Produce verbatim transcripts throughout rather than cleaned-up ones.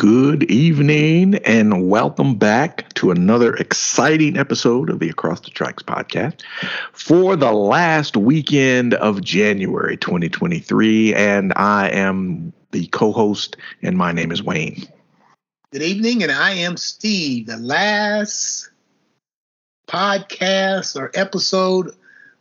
Good evening and welcome back to another exciting episode of the Across the Tracks podcast for the last weekend of January twenty twenty-three. And I am the co-host, and my name is Wayne. Good evening, and I am Steve. The last podcast or episode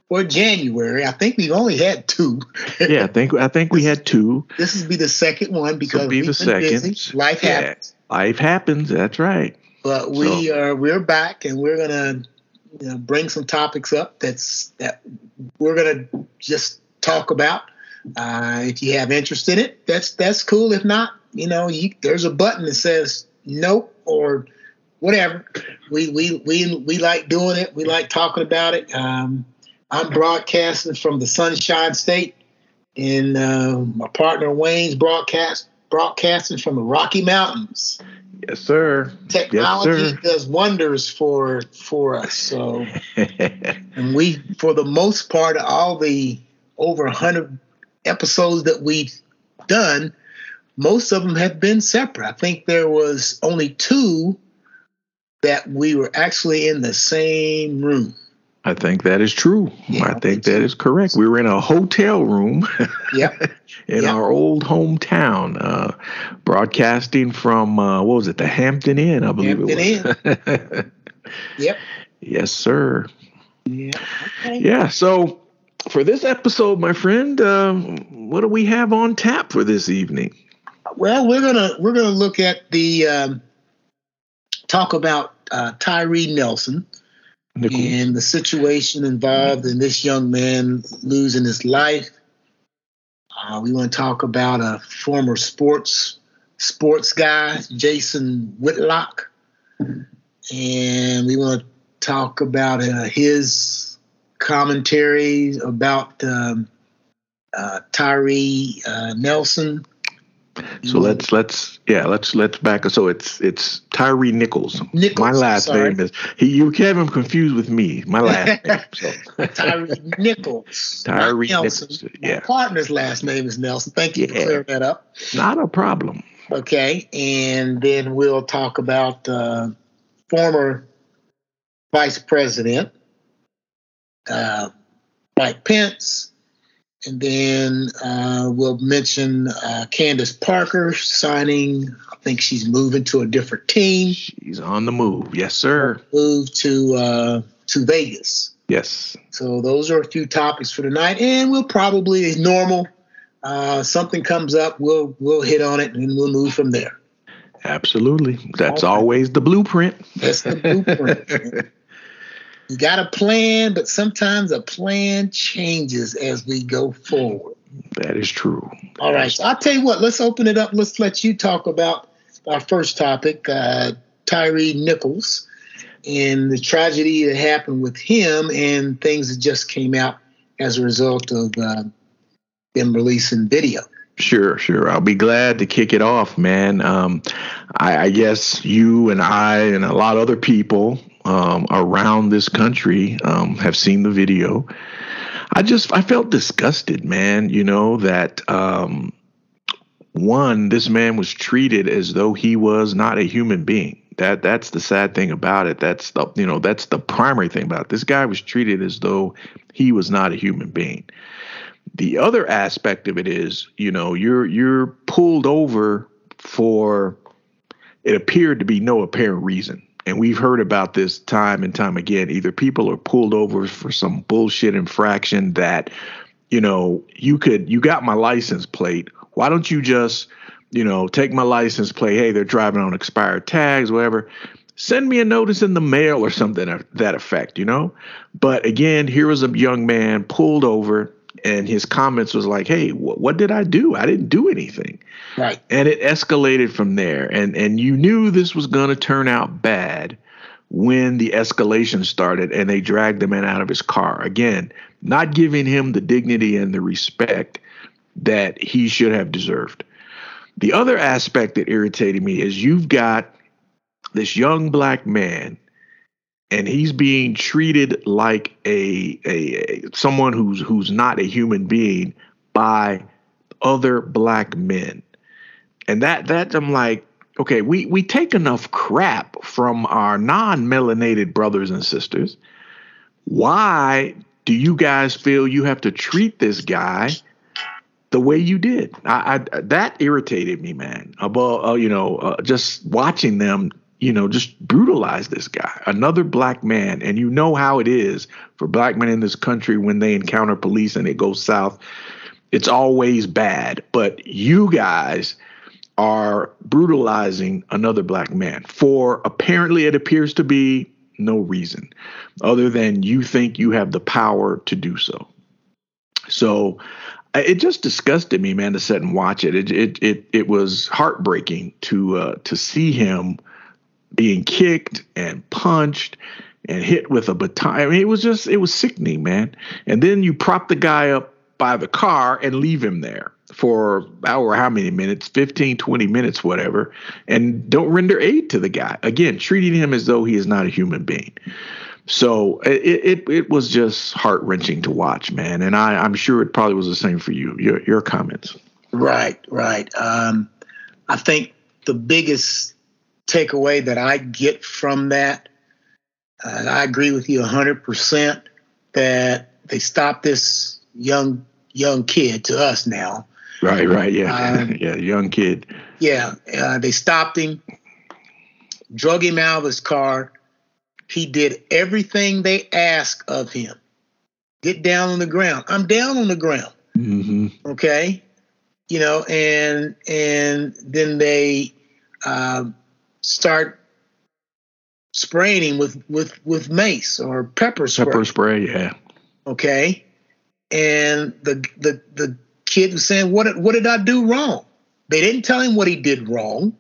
for January. I think we've only had two. Yeah, I think I think we had two. This would be the second one because be we've the been second. busy. Life yeah. happens. Life happens. That's right. But we so. are we're back, and we're gonna you know, bring some topics up that's that we're gonna just talk about. Uh, if you have interest in it, that's that's cool. If not, you know, you, there's a button that says nope or whatever. We we we we like doing it. We like talking about it. Um, I'm broadcasting from the Sunshine State, and uh, my partner Wayne's broadcast broadcasting from the Rocky Mountains. Yes, sir. Technology yes, sir. does wonders for for us. So, and we, for the most part, all the over one hundred episodes that we've done, most of them have been separate. I think there was only two that we were actually in the same room. I think that is true. Yeah, I think that is correct. We were in a hotel room yeah. in yeah. our old hometown, uh, broadcasting from, uh, what was it, the Hampton Inn, I believe Hampton it was. Inn. Yep. Yes, sir. Yeah. Okay. Yeah, so for this episode, my friend, uh, what do we have on tap for this evening? Well, we're gonna we're gonna look at the um, talk about uh, Tyre Nichols. Nichols. And the situation involved in this young man losing his life. Uh, we want to talk about a former sports sports guy, Jason Whitlock. And we want to talk about uh, his commentary about um, uh, Tyre uh, Nichols. So let's let's yeah let's let's back up. So it's it's Tyre Nichols. Nichols my last sorry. name is he, you can't have him confused with me. My last name. So. Tyre Nichols. Tyre Nichols. Yeah. My partner's last name is Nelson. Thank you yeah. for clearing that up. Not a problem. Okay, and then we'll talk about uh, former Vice President uh, Mike Pence. And then uh, we'll mention uh, Candace Parker signing. I think she's moving to a different team. She's on the move. Yes, sir. Move to uh, to Vegas. Yes. So those are a few topics for tonight, and we'll probably, as normal, uh, something comes up, we'll we'll hit on it, and we'll move from there. Absolutely. That's All right. always the blueprint. That's the blueprint. You got a plan, but sometimes a plan changes as we go forward. That is true. All right. So I'll tell you what. Let's open it up. Let's let you talk about our first topic, uh, Tyre Nichols, and the tragedy that happened with him and things that just came out as a result of uh, them releasing video. Sure, sure. I'll be glad to kick it off, man. Um, I, I guess you and I and a lot of other people Um, around this country um, have seen the video. I just, I felt disgusted, man, you know, that um, one, this man was treated as though he was not a human being. That that's the sad thing about it. That's the, you know, that's the primary thing about it. This guy was treated as though he was not a human being. The other aspect of it is, you know, you're, you're pulled over for, it appeared to be no apparent reason. And we've heard about this time and time again. Either people are pulled over for some bullshit infraction that, you know, you could, you got my license plate. Why don't you just, you know, take my license plate? Hey, they're driving on expired tags, whatever. Send me a notice in the mail or something to that effect, you know. But again, here was a young man pulled over, and his comments was like, hey, wh- what did I do? I didn't do anything. Right. And it escalated from there. And and you knew this was going to turn out bad when the escalation started and they dragged the man out of his car. Again, not giving him the dignity and the respect that he should have deserved. The other aspect that irritated me is you've got this young black man, and he's being treated like a, a, a someone who's who's not a human being by other black men. And that that I'm like, okay, we, we take enough crap from our non-melanated brothers and sisters. Why do you guys feel you have to treat this guy the way you did? I, I that irritated me, man. About uh, you know, uh, just watching them, you know, just brutalize this guy, another black man. And you know how it is for black men in this country when they encounter police and it goes south. It's always bad. But you guys are brutalizing another black man for apparently it appears to be no reason other than you think you have the power to do so. So it just disgusted me, man, to sit and watch it. It it it, it was heartbreaking to uh, to see him being kicked and punched and hit with a baton. I mean, it was just it was sickening, man. And then you prop the guy up by the car and leave him there for hour, how many minutes, fifteen, twenty minutes, whatever, and don't render aid to the guy. Again, treating him as though he is not a human being. So it it, it was just heart-wrenching to watch, man. And I, I'm sure it probably was the same for you, your, your comments. Right, right. Um, I think the biggest takeaway that I get from that, uh, and I agree with you one hundred percent, that they stopped this young young kid to us now. Right, right, yeah, um, yeah, young kid. Yeah, uh, they stopped him, drug him out of his car. He did everything they asked of him. Get down on the ground. I'm down on the ground. Mm-hmm. Okay, you know, and and then they uh, start spraying him with with with mace or pepper spray. Pepper spray, yeah. Okay, and the the the. kid was saying, what, what did I do wrong? They didn't tell him what he did wrong.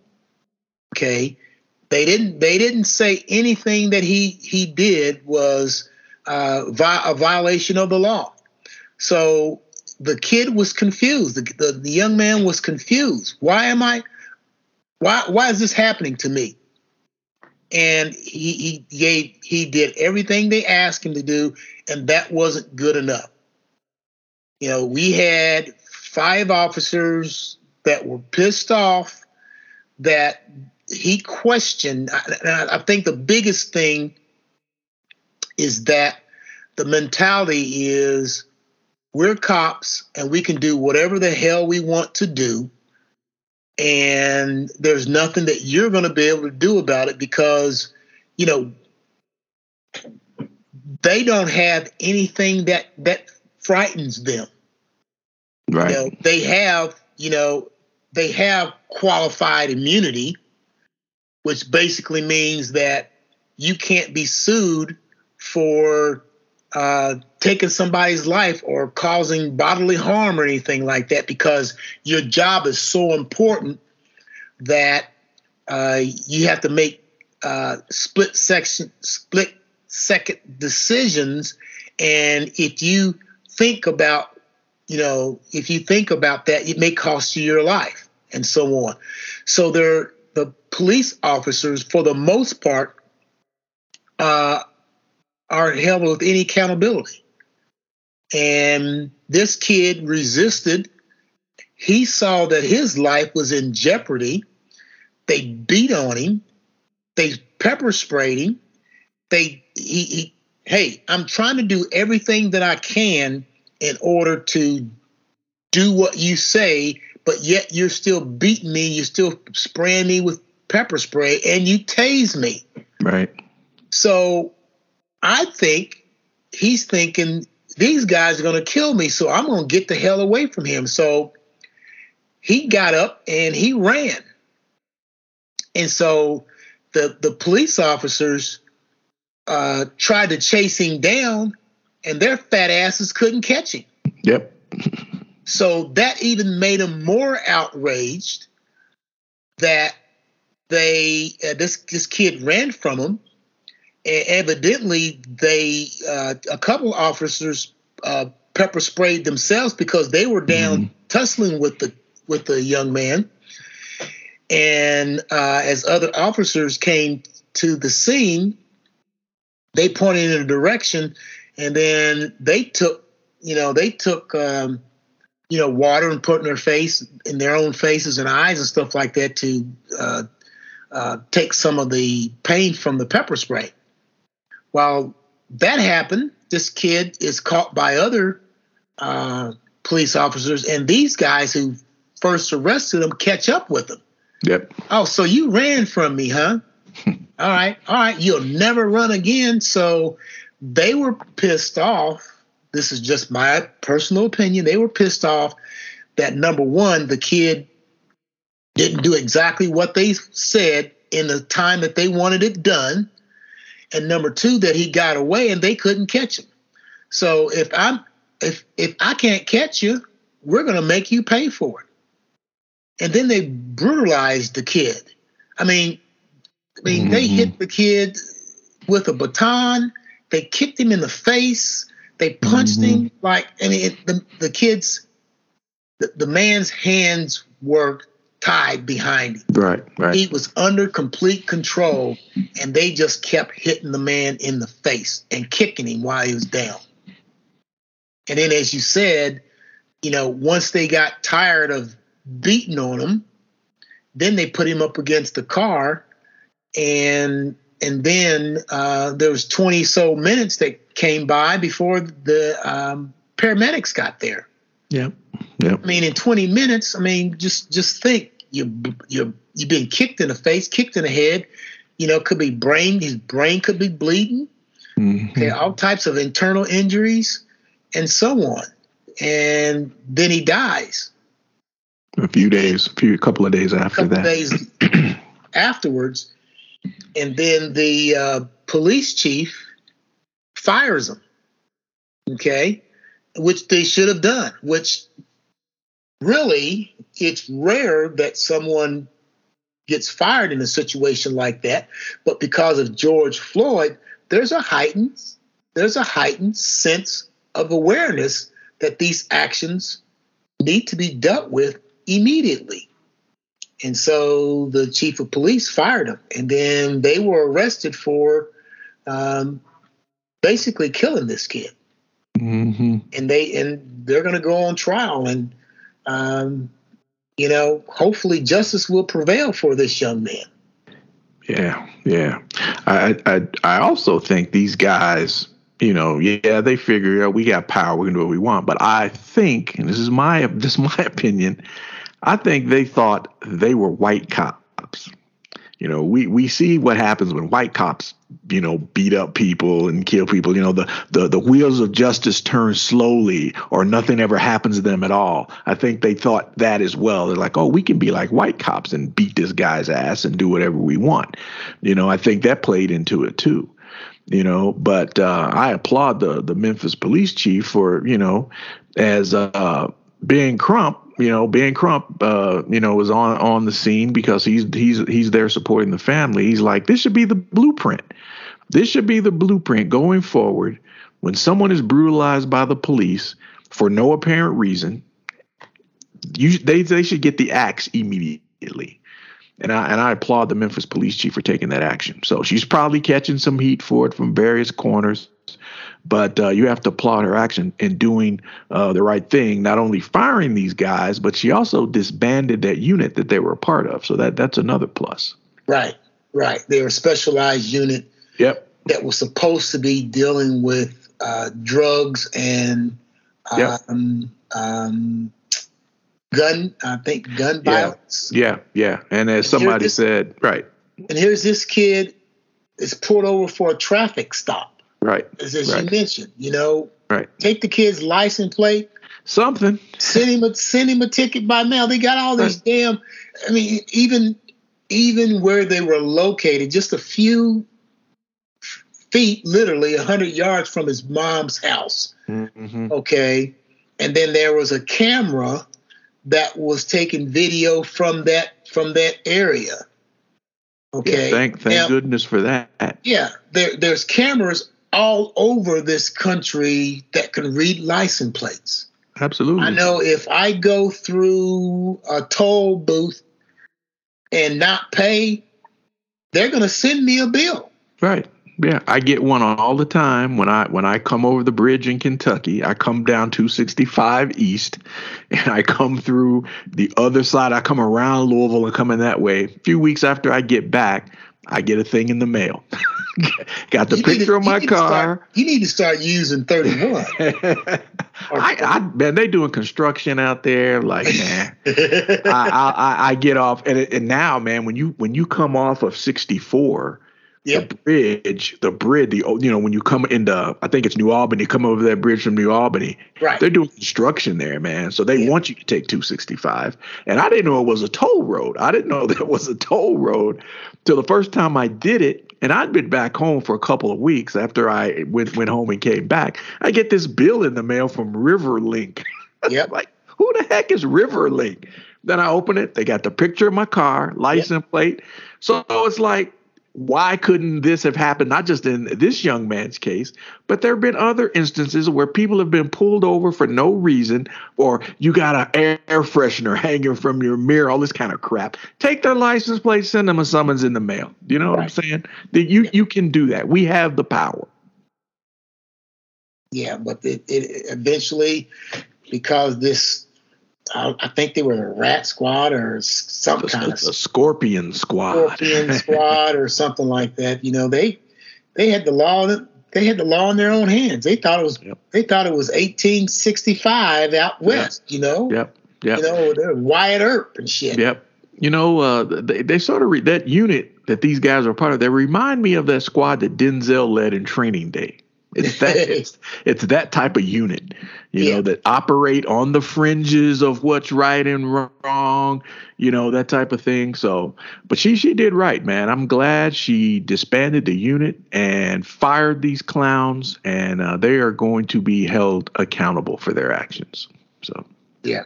Okay. They didn't, they didn't say anything that he, he did was uh, vi- a violation of the law. So the kid was confused. The, the, the young man was confused. Why am I, why, why is this happening to me? And he, he gave, he did everything they asked him to do. And that wasn't good enough. You know, we had five officers that were pissed off that he questioned. And I think the biggest thing is that the mentality is we're cops and we can do whatever the hell we want to do. And there's nothing that you're going to be able to do about it because, you know, they don't have anything that that. frightens them. Right. You know, they have, you know, they have qualified immunity, which basically means that you can't be sued for uh, taking somebody's life or causing bodily harm or anything like that because your job is so important that uh, you have to make uh, split section, split second decisions, and if you think about, you know, if you think about that, it may cost you your life and so on. So they're, the police officers, for the most part, uh, aren't held with any accountability. And this kid resisted. He saw that his life was in jeopardy. They beat on him. They pepper sprayed him. They, he, he hey, I'm trying to do everything that I can in order to do what you say, but yet you're still beating me. You're still spraying me with pepper spray and you tase me. Right. So I think he's thinking these guys are going to kill me. So I'm going to get the hell away from him. So he got up and he ran. And so the, the police officers uh, tried to chase him down, and their fat asses couldn't catch him. Yep. So that even made him more outraged that they uh, this this kid ran from him. And evidently, they uh, a couple officers uh, pepper sprayed themselves because they were down mm-hmm. tussling with the with the young man. And uh, as other officers came to the scene, they pointed in a direction. And then they took, you know, they took, um, you know, water and put in their face, in their own faces and eyes and stuff like that to uh, uh, take some of the pain from the pepper spray. While that happened, this kid is caught by other uh, police officers, and these guys who first arrested him catch up with him. Yep. Oh, so you ran from me, huh? All right. All right. You'll never run again. So they were pissed off. This is just my personal opinion. They were pissed off that, number one, the kid didn't do exactly what they said in the time that they wanted it done. And number two, that he got away and they couldn't catch him. So if I'm if if I can't catch you, we're going to make you pay for it. And then they brutalized the kid. I mean, I mean, mm-hmm. they hit the kid with a baton. They kicked him in the face. They punched mm-hmm. him. Like, I mean, it, the, the kid's, the, the man's hands were tied behind him. Right, right. He was under complete control, and they just kept hitting the man in the face and kicking him while he was down. And then, as you said, you know, once they got tired of beating on him, then they put him up against the car, and and then uh, there was twenty so minutes that came by before the um, paramedics got there. Yeah, yeah. I mean, in twenty minutes, I mean, just just think, you you you've been kicked in the face, kicked in the head. You know, could be brain. His brain could be bleeding. Mm-hmm. Okay, all types of internal injuries, and so on. And then he dies. A few days, a few, couple of days after that. Days afterwards, and then the uh, police chief fires him. Okay, which they should have done. Which really, it's rare that someone gets fired in a situation like that. But because of George Floyd, there's a heightened, there's a heightened sense of awareness that these actions need to be dealt with immediately. And so the chief of police fired him, and then they were arrested for um, basically killing this kid. Mm-hmm. And they and they're going to go on trial, and um, you know, hopefully justice will prevail for this young man. Yeah, yeah. I I, I also think these guys, you know, yeah, they figure out, oh, we got power, we can do what we want. But I think, and this is my this is my opinion, I think they thought they were white cops. You know, we, we see what happens when white cops, you know, beat up people and kill people. You know, the, the, the wheels of justice turn slowly, or nothing ever happens to them at all. I think they thought that as well. They're like, oh, we can be like white cops and beat this guy's ass and do whatever we want. You know, I think that played into it too. You know, but uh, I applaud the the Memphis police chief for, you know, as uh, Ben Crump. You know, Ben Crump, uh, you know, was on, on the scene because he's he's he's there supporting the family. He's like, this should be the blueprint. This should be the blueprint going forward. When someone is brutalized by the police for no apparent reason, you they they should get the axe immediately. And I and I applaud the Memphis police chief for taking that action. So she's probably catching some heat for it from various corners. But uh, you have to applaud her action in doing uh, the right thing, not only firing these guys, but she also disbanded that unit that they were a part of. So that that's another plus. Right, right. They were a specialized unit, yep, that was supposed to be dealing with uh, drugs and um, yep. um, gun, I think, gun yeah. violence. Yeah, yeah. And as and somebody this, said, right. And here's this kid is pulled over for a traffic stop. Right. As, as right. you mentioned, you know, right. Take the kid's license plate. Something. Send him a send him a ticket by mail. They got all this right. damn. I mean, even even where they were located, just a few feet, literally a hundred yards from his mom's house. Mm-hmm. Okay, and then there was a camera that was taking video from that from that area. Okay. Yeah, thank thank now, goodness for that. Yeah, there there's cameras all over this country that can read license plates. Absolutely. I know if I go through a toll booth and not pay, they're going to send me a bill. Right. Yeah, I get one all the time when I when I come over the bridge in Kentucky. I come down two sixty-five East, and I come through the other side. I come around Louisville and come in that way. A few weeks after I get back, I get a thing in the mail. Got the you picture to, of my car. Start, you need to start using thirty-one. I, I, man, they doing construction out there. Like, man, I, I, I get off. And, and now, man, when you when you come off of sixty-four. Yep. The bridge, the bridge, the you know, when you come into, I think it's New Albany, come over that bridge from New Albany. Right. They're doing construction there, man. So they yeah. want you to take two sixty-five. And I didn't know it was a toll road. I didn't know there was a toll road till the first time I did it. And I'd been back home for a couple of weeks after I went, went home and came back. I get this bill in the mail from Riverlink. Yep. Like, who the heck is Riverlink? Then I open it. They got the picture of my car, license yep. plate. So it's like, why couldn't this have happened, not just in this young man's case, but there have been other instances where people have been pulled over for no reason, or you got an air, air freshener hanging from your mirror, all this kind of crap. Take their license plate, send them a summons in the mail. You know right. what I'm saying? That you, yeah. you can do that. We have the power. Yeah, but it, it eventually, because this, I, I think they were a rat squad or some it's kind a, of a scorpion squad, scorpion squad or something like that. You know, they they had the law. They had the law in their own hands. They thought it was yep. they thought it was eighteen sixty-five out west. Yep. You know, yep, yep. You know, they're Wyatt Earp and shit. Yep. You know, uh, they they sort of re- that unit that these guys are part of. They remind me of that squad that Denzel led in Training Day. It's that it's, it's that type of unit, you yeah. know, that operate on the fringes of what's right and wrong, you know, that type of thing. So, but she she did right, man. I'm glad she disbanded the unit and fired these clowns, and uh, they are going to be held accountable for their actions. So, yeah,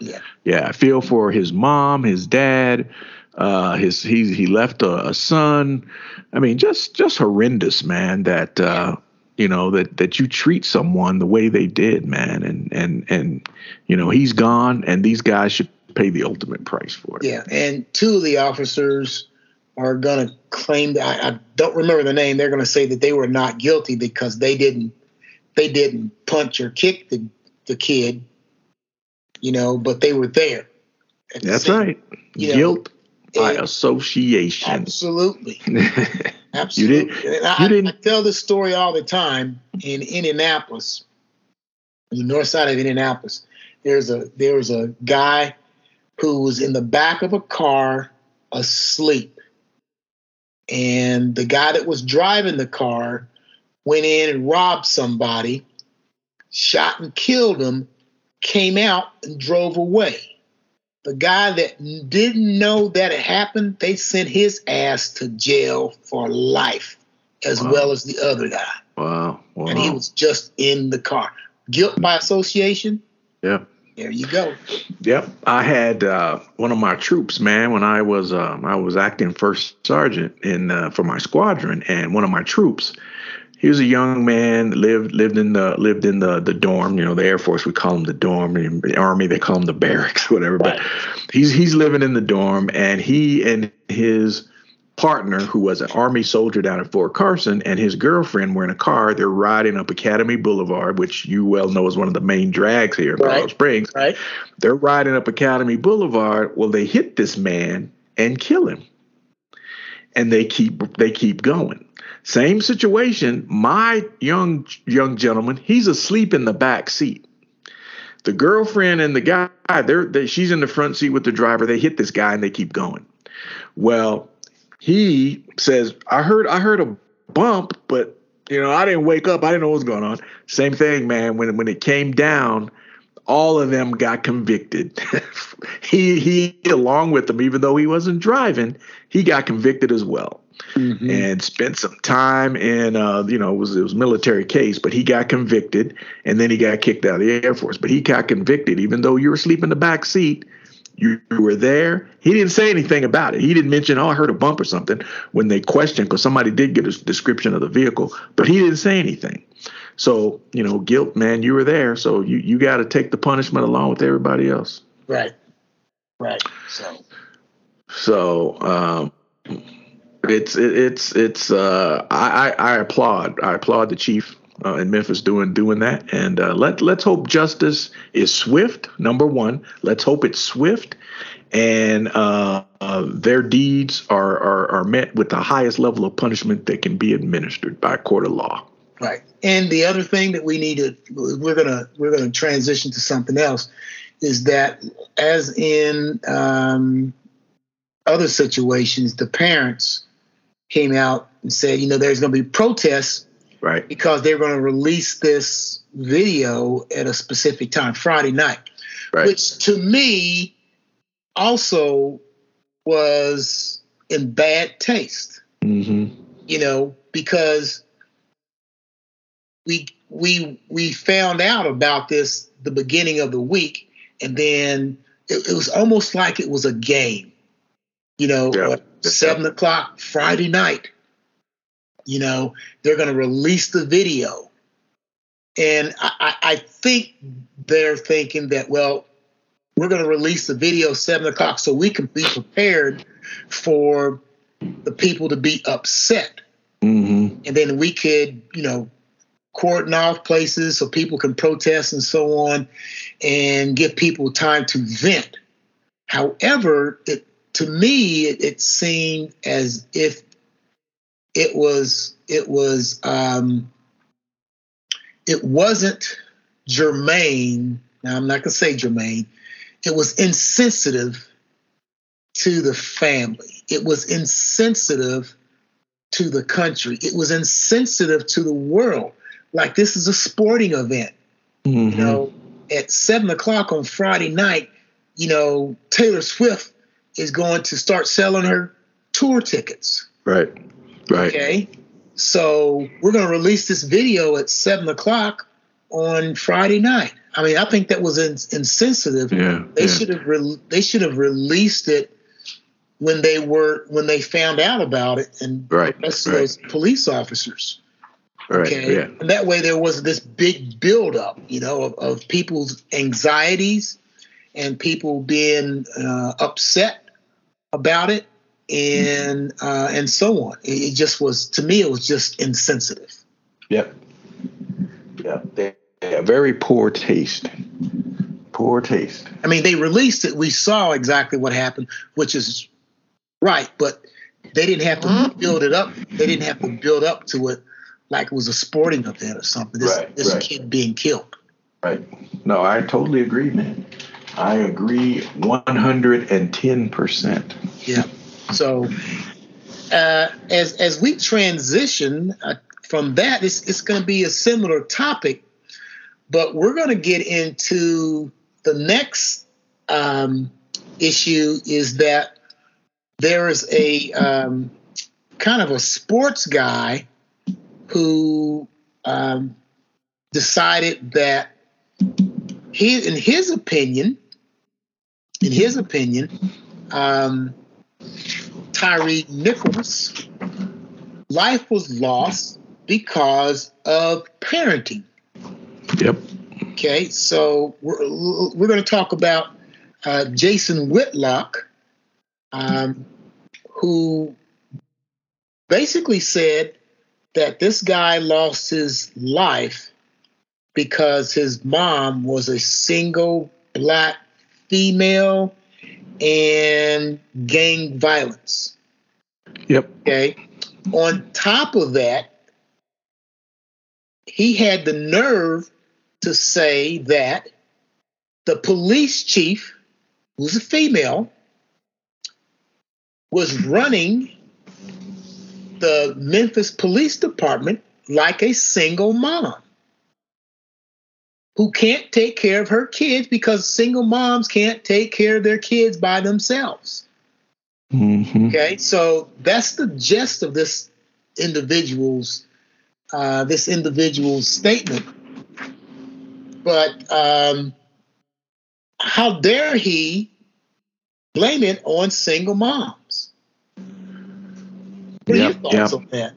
yeah, yeah. I feel for his mom, his dad. Uh, his he he left a, a son. I mean, just just horrendous, man. That. Uh, You know, that, that you treat someone the way they did, man. And, and, and, you know, he's gone and these guys should pay the ultimate price for it. Yeah. And two of the officers are going to claim that I, I don't remember the name. They're going to say that they were not guilty because they didn't they didn't punch or kick the, the kid, you know, but they were there. That's right. You know, guilt by association. Absolutely. Absolutely. You didn't, and I, you didn't. I tell this story all the time in Indianapolis, on the north side of Indianapolis. There's a there was a guy who was in the back of a car asleep, and the guy that was driving the car went in and robbed somebody, shot and killed him, came out and drove away. The guy that didn't know that it happened, they sent his ass to jail for life, as wow. well as the other guy. Wow. wow. And he was just in the car. Guilt by association? Yeah. There you go. Yep. I had uh, one of my troops, man, when I was um, I was acting first sergeant in uh, for my squadron, and one of my troops, he was a young man, lived lived in the lived in the, the dorm. You know, the Air Force, we call him the dorm. In the Army, they call him the barracks, whatever. But he's he's living in the dorm, and he and his partner, who was an Army soldier down at Fort Carson, and his girlfriend were in a car. They're riding up Academy Boulevard, which you well know is one of the main drags here in right. Colorado Springs. Right. They're riding up Academy Boulevard. Well, they hit this man and kill him, and they keep they keep going. Same situation. My young young gentleman, he's asleep in the back seat. The girlfriend and the guy, they're, they, she's in the front seat with the driver. They hit this guy and they keep going. Well, he says, I heard I heard a bump, but you know, I didn't wake up. I didn't know what was going on. Same thing, man. When when it came down, all of them got convicted. he he along with them, even though he wasn't driving, he got convicted as well. Mm-hmm. And spent some time in, uh, you know, it was it was a military case, but he got convicted and then he got kicked out of the Air Force. But he got convicted, even though you were asleep in the back seat, you, you were there. He didn't say anything about it. He didn't mention, oh, I heard a bump or something when they questioned, because somebody did get a description of the vehicle, but he didn't say anything. So, you know, guilt, man, you were there. So you, you got to take the punishment along with everybody else. Right. Right. So. So. Um, It's it's it's uh, I, I applaud I applaud the Chief uh, in Memphis doing doing that, and uh, let let's hope justice is swift. Number one, let's hope it's swift, and uh, uh, their deeds are, are are met with the highest level of punishment that can be administered by a court of law. Right, and the other thing that we need to we're gonna we're gonna transition to something else is that as in um, other situations, the parents came out and said, you know, there's going to be protests, right? Because they're going to release this video at a specific time, Friday night, right. Which to me also was in bad taste. Mm-hmm. You know, because we we we found out about this the beginning of the week, and then it, it was almost like it was a game. You know, yeah. uh, seven yeah. o'clock Friday night, you know, they're going to release the video. And I, I think they're thinking that, well, we're going to release the video seven o'clock so we can be prepared for the people to be upset. Mm-hmm. And then we could, you know, cordon off places so people can protest and so on and give people time to vent. However, it To me, it, it seemed as if it was it was um, it wasn't germane. Now, I'm not gonna say germane. It was insensitive to the family. It was insensitive to the country. It was insensitive to the world. Like, this is a sporting event. Mm-hmm. You know, at seven o'clock on Friday night, you know, Taylor Swift is going to start selling her tour tickets. Right, right. Okay, so we're going to release this video at seven o'clock on Friday night. I mean, I think that was ins- insensitive. Yeah, they yeah. should have re- they should have released it when they were when they found out about it and right, arrested right. those police officers. Okay, right, yeah. And that way there was this big buildup, you know, of, of people's anxieties and people being uh, upset about it, and uh, and so on. It just was, to me, it was just insensitive. Yep. Yeah. They, yeah. Very poor taste. Poor taste. I mean, they released it. We saw exactly what happened, which is right. But they didn't have to build it up. They didn't have to build up to it like it was a sporting event or something. This, right, this right. kid being killed. Right. No, I totally agree, man. I agree one hundred ten percent. Yeah. So uh, as as we transition uh, from that, it's, it's going to be a similar topic, but we're going to get into the next um, issue is that there is a um, kind of a sports guy who um, decided that he, in his opinion, In his opinion, um, Tyre Nichols' life was lost because of parenting. Yep. Okay, so we're, we're going to talk about uh, Jason Whitlock, um, who basically said that this guy lost his life because his mom was a single black female and gang violence. Yep. Okay. On top of that, he had the nerve to say that the police chief, who's a female, was running the Memphis Police Department like a single mom who can't take care of her kids because single moms can't take care of their kids by themselves. Mm-hmm. Okay, so that's the gist of this individual's uh, this individual's statement. But um, how dare he blame it on single moms? What are yep, your thoughts yep. on that?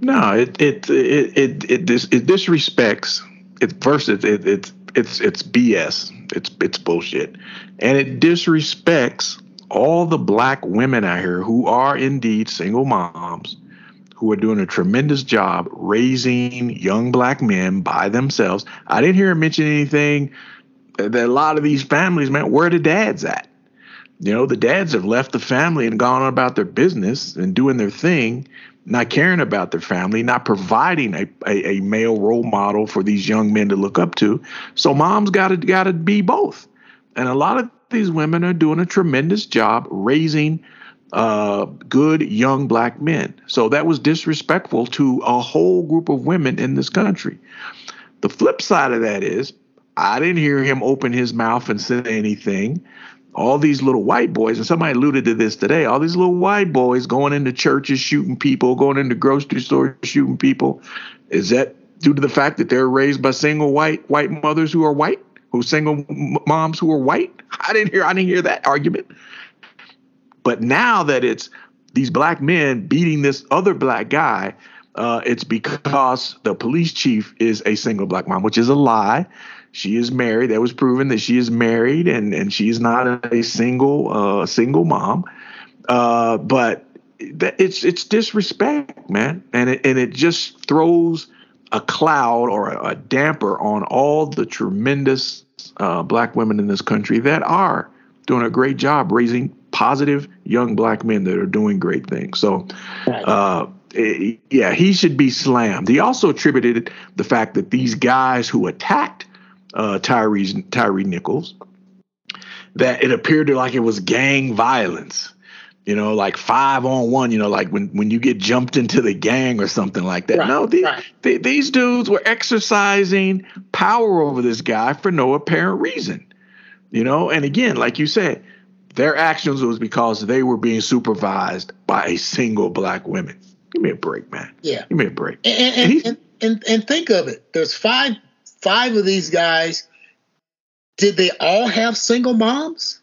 No, it it it it it, dis- it disrespects. It, first, it, it, it's it's it's B S. It's it's bullshit, and it disrespects all the black women out here who are indeed single moms, who are doing a tremendous job raising young black men by themselves. I didn't hear him mention anything that a lot of these families, man, where are the dads at? You know, the dads have left the family and gone about their business and doing their thing, not caring about their family, not providing a, a, a male role model for these young men to look up to. So moms gotta gotta be both. And a lot of these women are doing a tremendous job raising uh, good young black men. So that was disrespectful to a whole group of women in this country. The flip side of that is I didn't hear him open his mouth and say anything. All these little white boys, and somebody alluded to this today, all these little white boys going into churches, shooting people, going into grocery stores, shooting people. Is that due to the fact that they're raised by single white white mothers who are white, who single moms who are white? I didn't hear I didn't hear that argument. But now that it's these black men beating this other black guy, uh, it's because the police chief is a single black mom, which is a lie. She is married. That was proven that she is married and, and she is not a single uh, single mom. Uh, but it's it's disrespect, man. And it, and it just throws a cloud or a, a damper on all the tremendous uh, black women in this country that are doing a great job raising positive young black men that are doing great things. So, uh it, yeah, he should be slammed. He also attributed the fact that these guys who attacked Uh, Tyre Tyre Nichols, that it appeared to like it was gang violence, you know, like five on one, you know, like when, when you get jumped into the gang or something like that. Right, no, these, right. th- these dudes were exercising power over this guy for no apparent reason, you know. And again, like you said, their actions was because they were being supervised by a single black woman. Give me a break, man. Yeah. Give me a break. And, and, and, and, and, and think of it. There's five Five of these guys, did they all have single moms?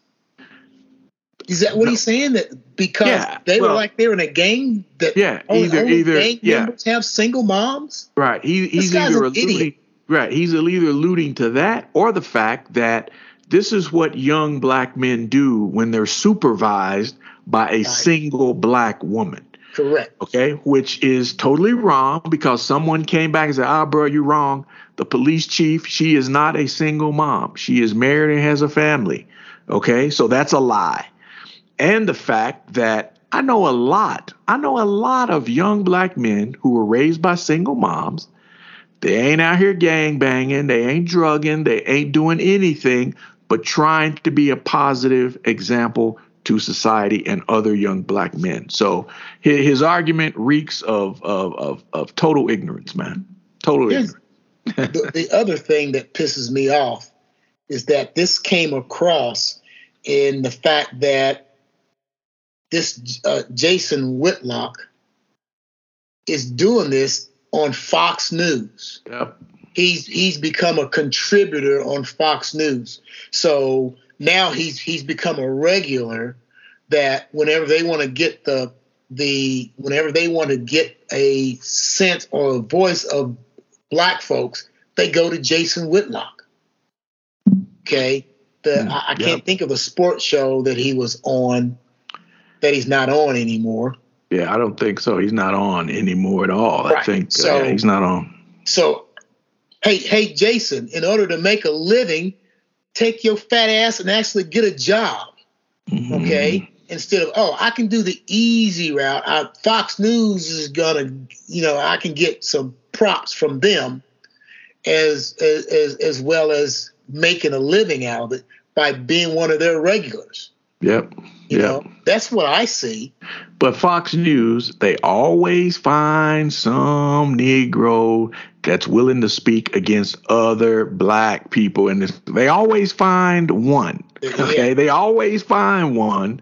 Is that what no. he's saying? That because yeah, they well, were like they were in a gang that yeah, only, either, only either, gang yeah. members have single moms? Right. He, he's this either alluding, idiot. Right. He's either alluding to that or the fact that this is what young black men do when they're supervised by a right. single black woman. Correct. Okay, which is totally wrong because someone came back and said, ah, bro, you're wrong. The police chief, she is not a single mom. She is married and has a family. Okay, so that's a lie. And the fact that I know a lot, I know a lot of young black men who were raised by single moms. They ain't out here gang banging. They ain't drugging. They ain't doing anything but trying to be a positive example to society and other young black men. So his, his argument reeks of, of of of total ignorance, man. Total Here's, ignorance. the, the other thing that pisses me off is that this came across in the fact that this uh, Jason Whitlock is doing this on Fox News. Yep. He's he's become a contributor on Fox News. So now he's he's become a regular that whenever they want to get the the whenever they want to get a sense or a voice of black folks, they go to Jason Whitlock. Okay, the, I, I can't yep. think of a sports show that he was on that he's not on anymore. Yeah, I don't think so. He's not on anymore at all. Right. I think so, uh, he's not on. So, hey, hey, Jason, in order to make a living, take your fat ass and actually get a job, okay? Mm-hmm. Instead of, oh, I can do the easy route. I, Fox News is going to, you know, I can get some props from them as, as as well as making a living out of it by being one of their regulars. Yep, you yep. know, that's what I see. But Fox News, they always find some Negro that's willing to speak against other black people. And they always find one. Okay, yeah. They always find one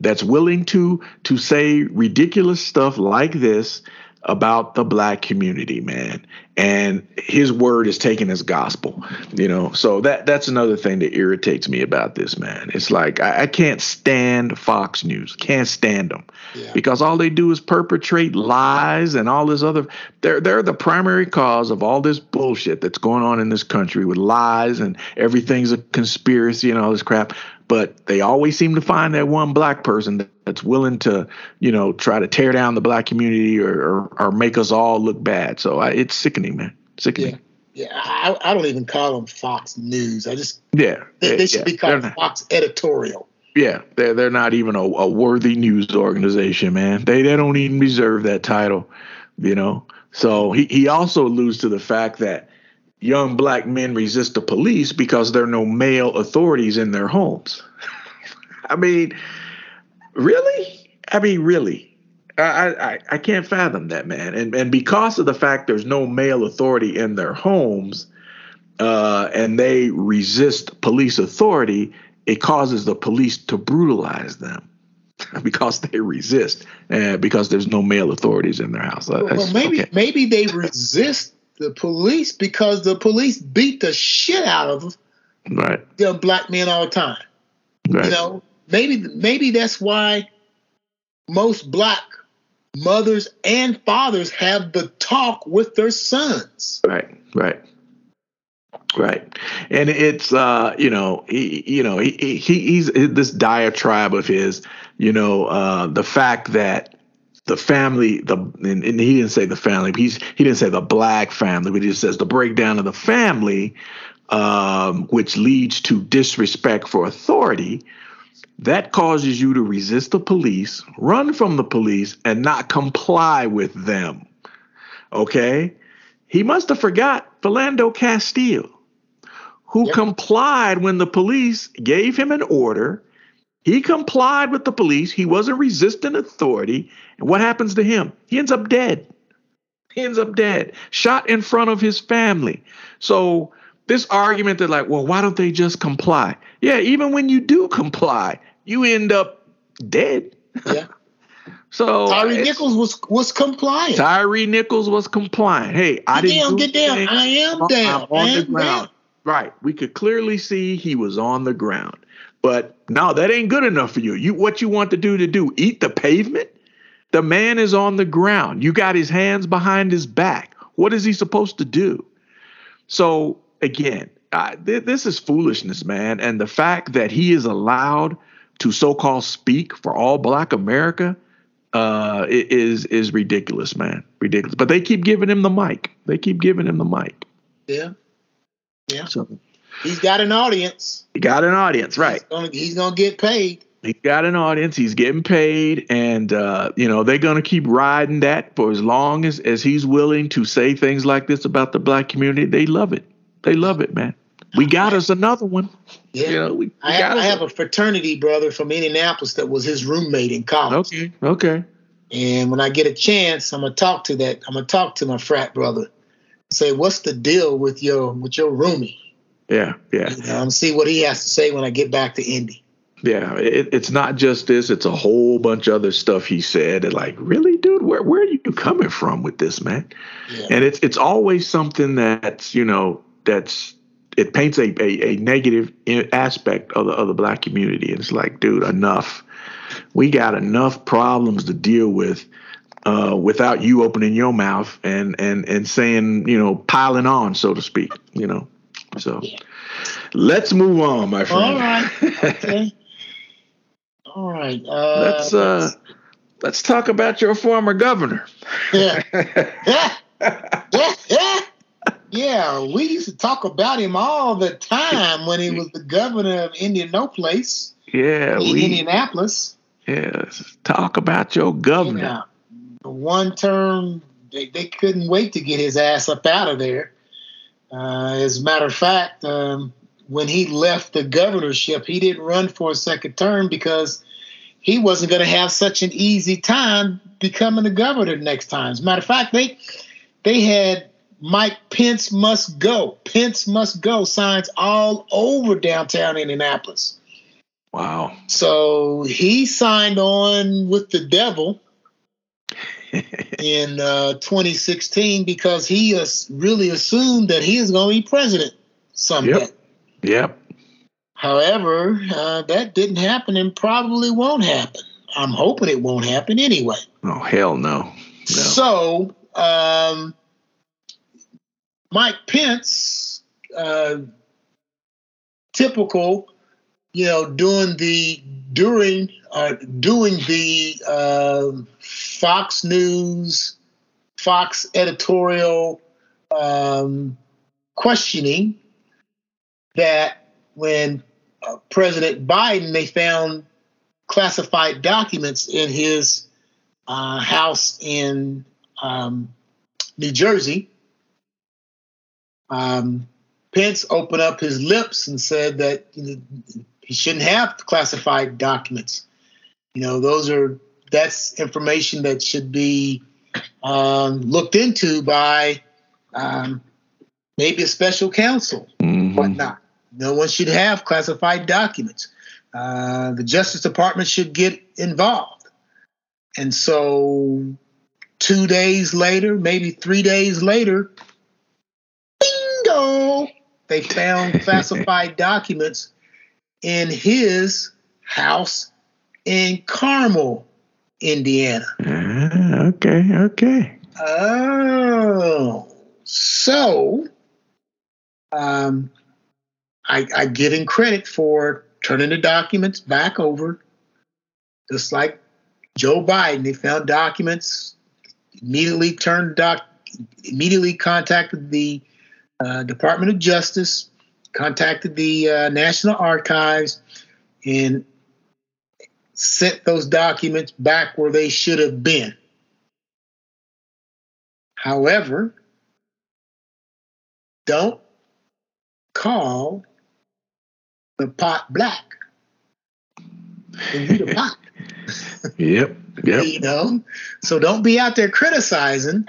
that's willing to to say ridiculous stuff like this about the black community, man. And his word is taken as gospel, you know. So that that's another thing that irritates me about this, man. It's like I, I can't stand Fox News. Can't stand them. Yeah. Because all they do is perpetrate lies and all this other. They're they're the primary cause of all this bullshit that's going on in this country with lies and everything's a conspiracy and all this crap. but they always seem to find that one black person that's willing to, you know, try to tear down the black community or or, or make us all look bad. So I, it's sickening, man. Sickening. Yeah. Yeah, I, I don't even call them Fox News. I just yeah, they, they should yeah, be called Fox Editorial. Yeah, they're they're not even a, a worthy news organization, man. They they don't even deserve that title, you know. So he, he also alludes to the fact that young black men resist the police because there are no male authorities in their homes. I mean, really? I mean, really? I, I, I can't fathom that, man. And and because of the fact there's no male authority in their homes, uh, and they resist police authority, it causes the police to brutalize them because they resist, uh, because there's no male authorities in their house. Well, well maybe okay. maybe they resist the police because the police beat the shit out of them, right? Them black men all the time. Right. You know, maybe maybe that's why most black mothers and fathers have the talk with their sons. Right, right, right. And it's, uh, you know, he, you know, he, he, he's this diatribe of his, you know, uh, the fact that the family, the and, and he didn't say the family, he's, he didn't say the black family, but he just says the breakdown of the family, um, which leads to disrespect for authority. That causes you to resist the police, run from the police, and not comply with them. Okay? He must have forgot Philando Castile, who yep. complied when the police gave him an order. He complied with the police. He wasn't resisting authority. And what happens to him? He ends up dead. He ends up dead, shot in front of his family. So this argument that like, well, why don't they just comply? Yeah, even when you do comply, you end up dead. Yeah. So Tyre Nichols was was complying. Tyre Nichols was complying. Hey, I get didn't down, do get down. I am I'm, down. I'm on I am the ground. Down. Right. We could clearly see he was on the ground. But no, that ain't good enough for you. You what you want to do to do? Eat the pavement? The man is on the ground. You got his hands behind his back. What is he supposed to do? So again, I, th- this is foolishness, man. And the fact that he is allowed to so-called speak for all black America uh, is is ridiculous, man. Ridiculous. But they keep giving him the mic. They keep giving him the mic. Yeah. Yeah. So, he's got an audience. He got an audience, right. He's going to get paid. He got an audience. He's getting paid. And, uh, you know, they're going to keep riding that for as long as, as he's willing to say things like this about the black community. They love it. They love it, man. We got us another one. Yeah, you know, we, we I, have, I have a fraternity brother from Indianapolis that was his roommate in college. Okay, okay. And when I get a chance, I'm gonna talk to that. I'm gonna talk to my frat brother. Say, what's the deal with your with your roomie? Yeah, yeah. You know, and see what he has to say when I get back to Indy. Yeah, it, it's not just this. It's a whole bunch of other stuff he said. And like, really, dude, where where are you coming from with this, man? Yeah. And it's it's always something that's you know. That's it paints a, a, a negative aspect of the, of the black community. And it's like, dude, enough. We got enough problems to deal with uh, without you opening your mouth and, and, and saying, you know, piling on, so to speak, you know. So yeah. Let's move on, my friend. All right. Okay. All right. Uh, let's, uh, let's let's talk about your former governor. Yeah. yeah. yeah. yeah. Yeah, we used to talk about him all the time when he was the governor of Indianopolis. Yeah, in we, Indianapolis. Yeah, talk about your governor. Yeah, one term, they, they couldn't wait to get his ass up out of there. Uh, as a matter of fact, um, when he left the governorship, he didn't run for a second term because he wasn't going to have such an easy time becoming the governor next time. As a matter of fact, they they had Mike Pence must go. Pence must go signs all over downtown Indianapolis. Wow. So he signed on with the devil in uh, twenty sixteen because he as- really assumed that he is going to be president someday. Yep. yep. However, uh, that didn't happen and probably won't happen. I'm hoping it won't happen anyway. Oh, hell no. no. So, um, Mike Pence, uh, typical you know, during the during uh, doing the uh, Fox News, Fox editorial um, questioning, that when uh, President Biden, they found classified documents in his uh, house in um, New Jersey. Um, Pence opened up his lips and said that, you know, he shouldn't have classified documents. You know, those are that's information that should be um, looked into by um, maybe a special counsel, mm-hmm. whatnot. No one should have classified documents. Uh, the Justice Department should get involved. And so two days later, maybe three days later, bingo, they found classified documents in his house in Carmel, Indiana. Uh, okay, okay. Oh, so um, I, I give him credit for turning the documents back over, just like Joe Biden. They found documents, immediately turned doc, immediately contacted the uh, Department of Justice, contacted the uh, National Archives, and sent those documents back where they should have been. However, don't call the pot black and you the pot. Yep, yep. You know, so don't be out there criticizing,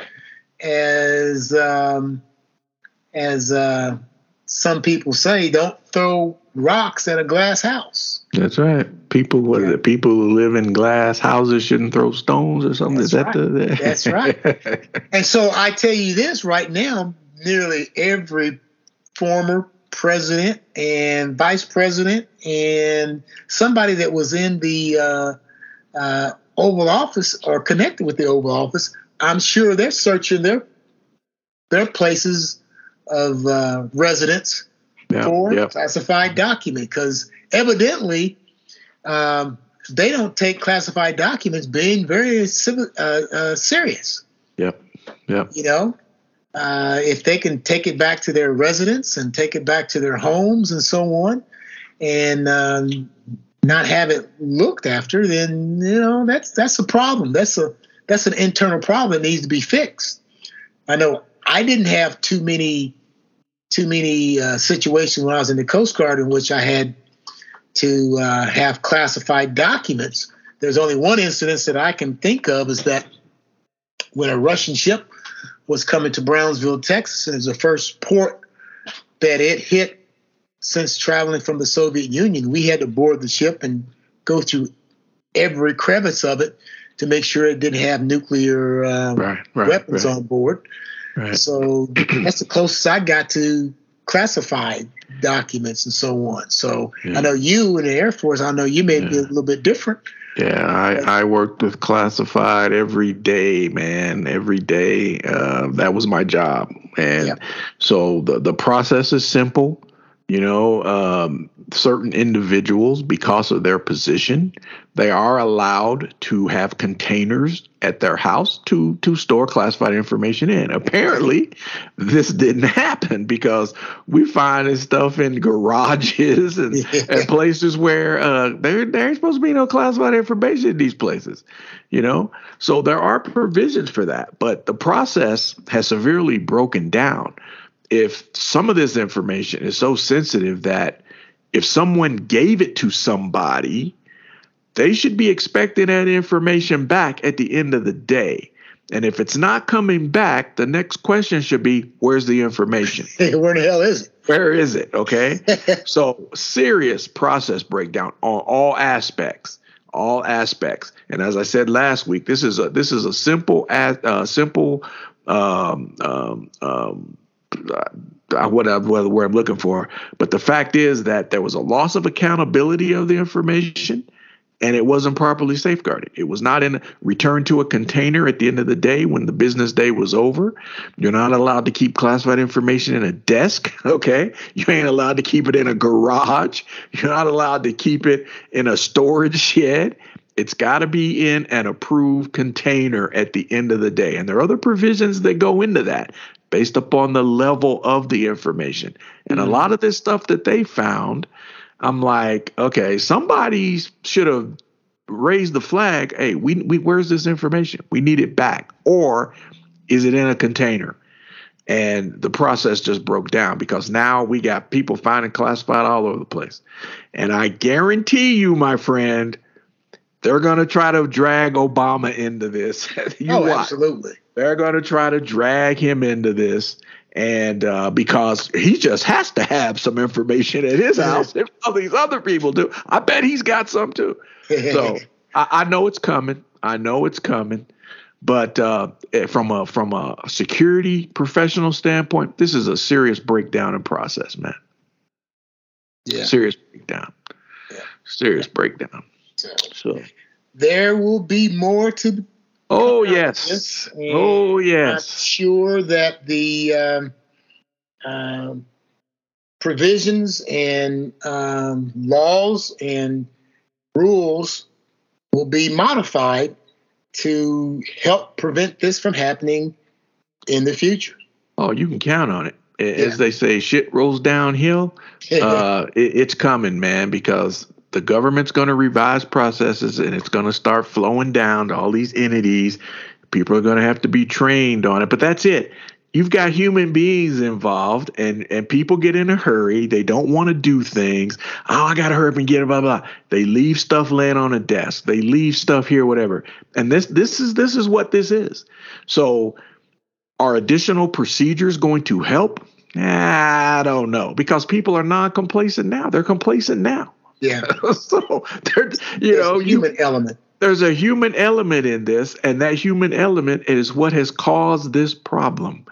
as um, as uh, some people say. Don't throw rocks at a glass house. That's right. People, what yeah. the people who live in glass houses shouldn't throw stones or something. That's Is right. That the, That's right. And so I tell you this right now: nearly every former president and vice president and somebody that was in the uh, uh, Oval Office or connected with the Oval Office, I'm sure they're searching their their places of uh, residence yeah, for yeah. classified document, because evidently um, they don't take classified documents being very uh, uh, serious. Yeah, yeah. You know? Uh, if they can take it back to their residence and take it back to their homes and so on, and um, not have it looked after, then, you know, that's that's a problem. That's a that's an internal problem that needs to be fixed. I know I didn't have too many too many uh, situations when I was in the Coast Guard in which I had to uh, have classified documents. There's only one incident that I can think of, is that when a Russian ship was coming to Brownsville, Texas, and it was the first port that it hit since traveling from the Soviet Union. We had to board the ship and go through every crevice of it to make sure it didn't have nuclear uh, right, right, weapons right. on board. Right. So that's the closest I got to classified documents and so on. So yeah. I know you in the Air Force, I know you may yeah. be a little bit different. Yeah, I, I worked with classified every day, man, every day. Uh, that was my job. And yep. so the, the process is simple. You know, um, certain individuals, because of their position, they are allowed to have containers at their house to to store classified information in. Apparently, this didn't happen, because we find this stuff in garages and, yeah. and places where uh, there, there ain't supposed to be no classified information in these places, you know. So there are provisions for that, but the process has severely broken down. If some of this information is so sensitive that if someone gave it to somebody, they should be expecting that information back at the end of the day. And if it's not coming back, the next question should be, where's the information? Where the hell is it? Where is it? Okay. So serious process breakdown on all aspects, all aspects. And as I said last week, this is a, this is a simple, uh, simple, um, um, um, I whatever where I'm looking for, but the fact is that there was a loss of accountability of the information, and it wasn't properly safeguarded. It was not in returned to a container at the end of the day when the business day was over. You're not allowed to keep classified information in a desk, okay? You ain't allowed to keep it in a garage. You're not allowed to keep it in a storage shed. It's got to be in an approved container at the end of the day. And there are other provisions that go into that based upon the level of the information. And a lot of this stuff that they found, I'm like, okay, somebody should have raised the flag. Hey, we, we where's this information? We need it back. Or is it in a container? And the process just broke down because now we got people finding classified all over the place. And I guarantee you, my friend, they're going to try to drag Obama into this. you oh, watch. Absolutely. They're going to try to drag him into this. And uh, because he just has to have some information at his house if all these other people do. I bet he's got some, too. So I, I know it's coming. I know it's coming. But uh, from a from a security professional standpoint, this is a serious breakdown in process, man. Yeah. Serious breakdown. Yeah. Serious yeah. breakdown. So there will be more to. Oh yes! Oh yes! I'm sure that the um, um, provisions and um, laws and rules will be modified to help prevent this from happening in the future. Oh, you can count on it. As yeah. they say, shit rolls downhill. uh, it, it's coming, man, because the government's going to revise processes and it's going to start flowing down to all these entities. People are going to have to be trained on it, but that's it. You've got human beings involved and, and people get in a hurry. They don't want to do things. Oh, I got to hurry up and get it, blah, blah. They leave stuff laying on a desk. They leave stuff here, whatever. And this, this is, this is what this is. So are additional procedures going to help? I don't know, because people are not complacent now. They're complacent now. Yeah. So there, you there's know, a human you, element. There's a human element in this, and that human element is what has caused this problem.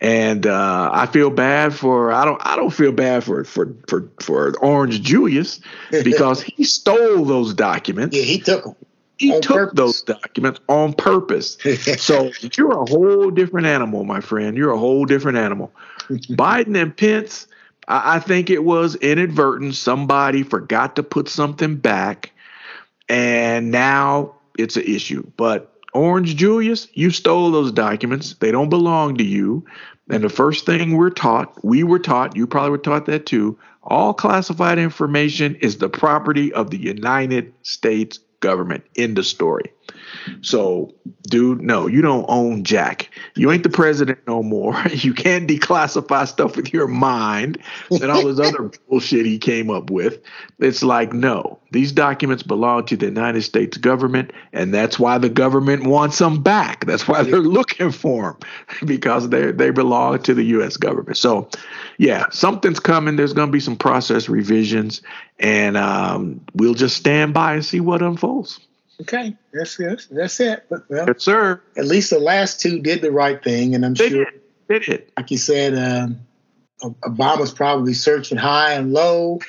And uh, I feel bad for I don't I don't feel bad for for for, for Orange Julius because he stole those documents. Yeah, he took them. He took purpose. those documents on purpose. So you're a whole different animal, my friend. You're a whole different animal. Biden and Pence. I think it was inadvertent. Somebody forgot to put something back, and now it's an issue. But Orange Julius, you stole those documents. They don't belong to you. And the first thing we're taught, we were taught, you probably were taught that too, all classified information is the property of the United States government. End of story. So, dude, no, you don't own jack. You ain't the president no more. You can't declassify stuff with your mind and all this other bullshit he came up with. It's like, no, these documents belong to the United States government, and that's why the government wants them back. That's why they're looking for them, because they they belong to the U S government. So, yeah, something's coming. There's going to be some process revisions, and um, we'll just stand by and see what unfolds. Okay, that's it. That's it. Well, yes, sir. At least the last two did the right thing, and I'm they sure did. They did. Like you said, um, Obama's probably searching high and low.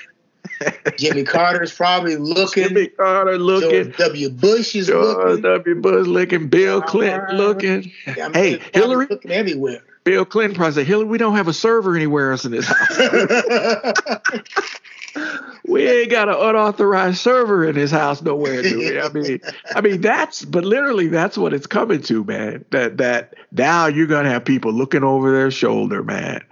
Jimmy Carter's probably looking. Jimmy Carter looking. George W. Bush is George looking. George W. Bush looking. Bill Clinton looking. Yeah, I mean, hey, Hillary looking everywhere. Bill Clinton probably said, Hillary, we don't have a server anywhere else in this house. We ain't got an unauthorized server in his house nowhere, do we? I mean, I mean that's, but literally that's what it's coming to, man. That that now you're gonna have people looking over their shoulder, man.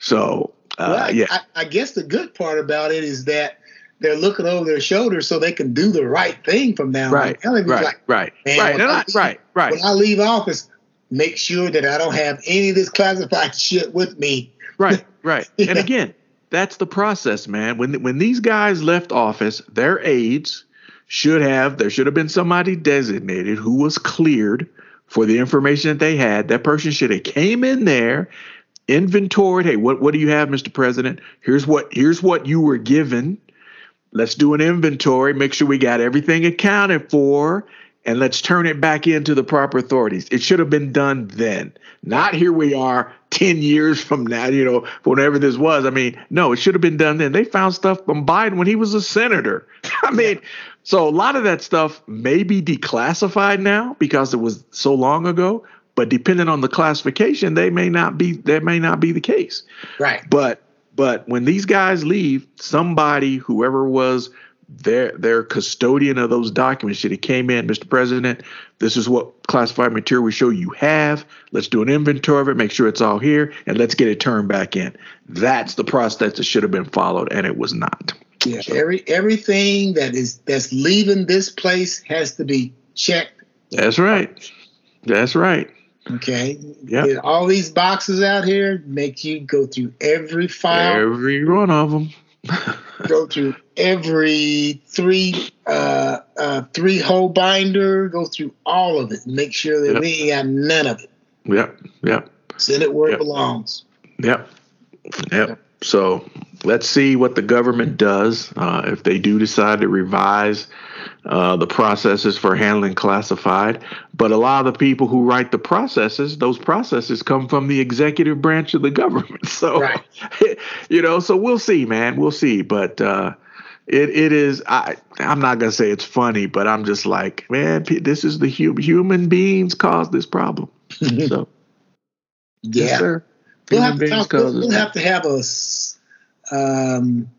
So uh, well, I, yeah, I, I guess the good part about it is that they're looking over their shoulder so they can do the right thing from now on. Right, right, like, right, man, right, when I leave, right, right. When I leave office, make sure that I don't have any of this classified shit with me. Right, right, and again. That's the process, man. When when these guys left office, their aides should have, there should have been somebody designated who was cleared for the information that they had. That person should have came in there, inventoried, hey, what, what do you have, Mister President? Here's what here's what you were given. Let's do an inventory, make sure we got everything accounted for, and let's turn it back into the proper authorities. It should have been done then. Not here we are ten years from now, you know, whenever this was. I mean, no, it should have been done then. They found stuff from Biden when he was a senator. I mean, So a lot of that stuff may be declassified now because it was so long ago, but depending on the classification, they may not be, that may not be the case. Right. But, but when these guys leave, somebody, whoever was their, their custodian of those documents should have came in, Mister President, this is what classified material we show you have. Let's do an inventory of it, make sure it's all here, and let's get it turned back in. That's the process that should have been followed, and it was not. Yeah, every everything that is that's leaving this place has to be checked. That's right. That's right. Okay. Yeah. All these boxes out here make you go through every file. Every one of them. Go through every three uh, uh, three hole binder. Go through all of it. Make sure that yep. we ain't got none of it. Yep. Yep. Send it where yep. it belongs. Yep. Yep. yep. So let's see what the government does uh, if they do decide to revise uh, the processes for handling classified. But a lot of the people who write the processes, those processes come from the executive branch of the government. So, right. you know, so we'll see, man. We'll see. But uh, it it is I, I'm not going to say it's funny, but I'm just like, man, this is the hu- human beings caused this problem. So, yeah. Yes, sir. We'll have, to talk, we'll, we'll have to have a um,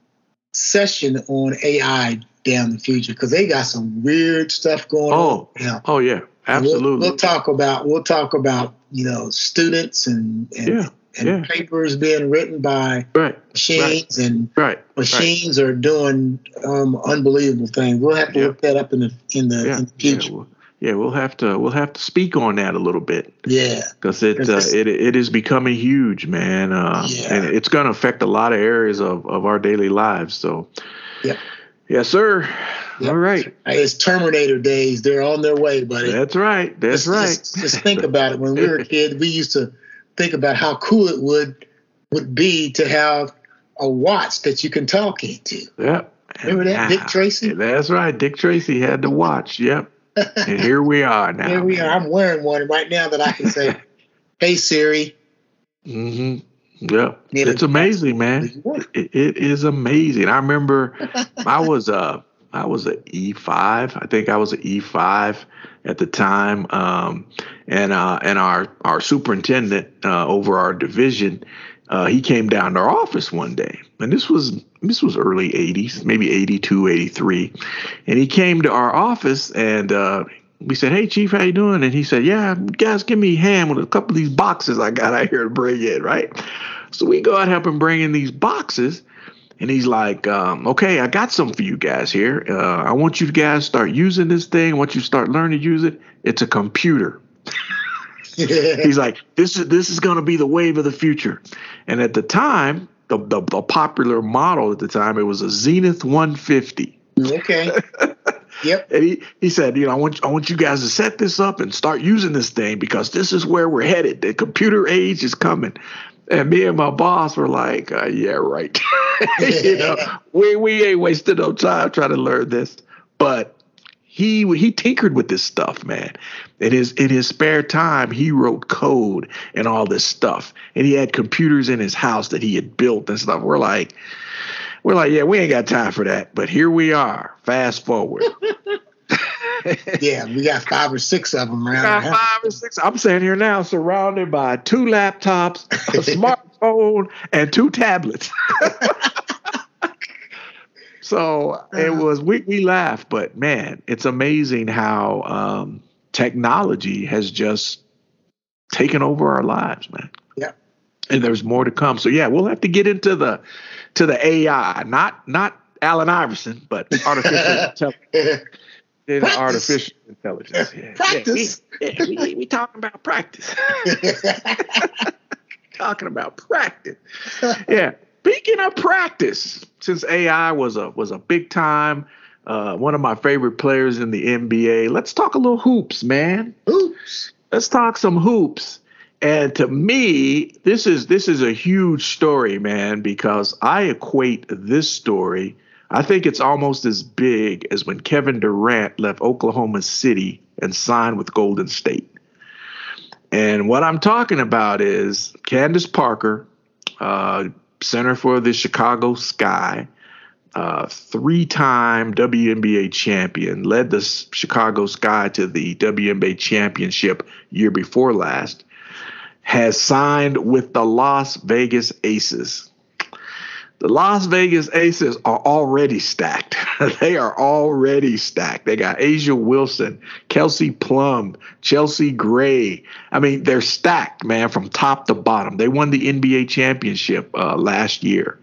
session on A I down the future because they got some weird stuff going oh. on. Now. Oh, yeah, absolutely. We'll, we'll talk about we'll talk about you know students and and, yeah. and yeah. papers being written by right. machines right. and right. machines right. are doing um, unbelievable things. We'll have to yeah. look that up in the in the, yeah. in the future. Yeah, well. Yeah, we'll have to we'll have to speak on that a little bit. Yeah, because it uh, it it is becoming huge, man. Uh, yeah. And it's going to affect a lot of areas of, of our daily lives. So, yeah, yes, sir. Yep. All right, it's Terminator days. They're on their way, buddy. That's right. That's just, right. Just, just think about it. When we were a kid, we used to think about how cool it would would be to have a watch that you can talk into. Yep. Remember that, Dick Tracy? That's right. Dick Tracy had the watch. Yep. And here we are now. Here we are. I'm wearing one right now that I can say, "Hey Siri." Mm-hmm. Yep. Nearly it's amazing, man. It, it is amazing. I remember I was a I was an E five. I think I was an E five at the time. Um, and uh, and our our superintendent uh, over our division, uh, he came down to our office one day, and this was. This was early eighties, maybe eighty-two, eighty-three. And he came to our office and uh, we said, "Hey, Chief, how you doing?" And he said, "Yeah, guys, give me a hand with a couple of these boxes I got out here to bring in," right? So we go out, help him bring in these boxes. And he's like, um, "Okay, I got some for you guys here. Uh, I want you guys to start using this thing. Once you start learning to use it, it's a computer." He's like, this is, this is going to be the wave of the future. And at the time, The, the the popular model at the time, it was a Zenith one fifty. Okay. Yep. And he, he said, you know, I want I want you guys to set this up and start using this thing because this is where we're headed. The computer age is coming. And me and my boss were like, uh, yeah, right. You know, we we ain't wasting no time trying to learn this. But he he tinkered with this stuff, man. In his in his spare time, he wrote code and all this stuff, and he had computers in his house that he had built and stuff. We're like, we're like, yeah, we ain't got time for that. But here we are. Fast forward. Yeah, we got five or six of them around. We got five or six. I'm sitting here now, surrounded by two laptops, a smartphone, and two tablets. So it was, we, we laughed, but man, it's amazing how um, technology has just taken over our lives, man. Yeah. And there's more to come. So yeah, we'll have to get into the, to the A I, not, not Allen Iverson, but artificial intelligence. Artificial intelligence. Yeah. Practice. Yeah, we, yeah, we, we talking about practice. Talking about practice. Yeah. Speaking of practice, since A I was a was a big time, uh, one of my favorite players in the N B A, let's talk a little hoops, man. Hoops. Let's talk some hoops. And to me, this is this is a huge story, man, because I equate this story. I think it's almost as big as when Kevin Durant left Oklahoma City and signed with Golden State. And what I'm talking about is Candace Parker, uh, center for the Chicago Sky, uh, three-time W N B A champion, led the Chicago Sky to the W N B A championship year before last, has signed with the Las Vegas Aces. The Las Vegas Aces are already stacked. They are already stacked. They got A'ja Wilson, Kelsey Plum, Chelsea Gray. I mean, they're stacked, man, from top to bottom. They won the N B A championship uh, last year.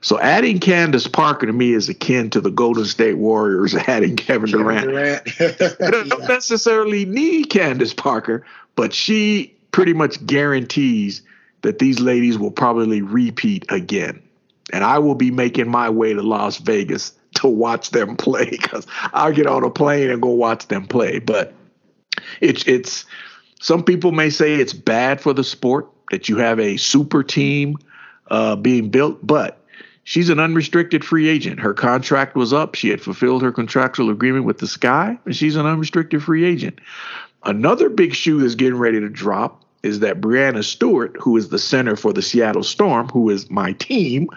So adding Candace Parker to me is akin to the Golden State Warriors adding Kevin Durant. Kevin Durant. They don't yeah. necessarily need Candace Parker, but she pretty much guarantees that these ladies will probably repeat again. And I will be making my way to Las Vegas to watch them play, because I'll get on a plane and go watch them play. But it's it's some people may say it's bad for the sport that you have a super team uh, being built. But she's an unrestricted free agent. Her contract was up. She had fulfilled her contractual agreement with the Sky, and she's an unrestricted free agent. Another big shoe that's getting ready to drop is that Breanna Stewart, who is the center for the Seattle Storm, who is my team,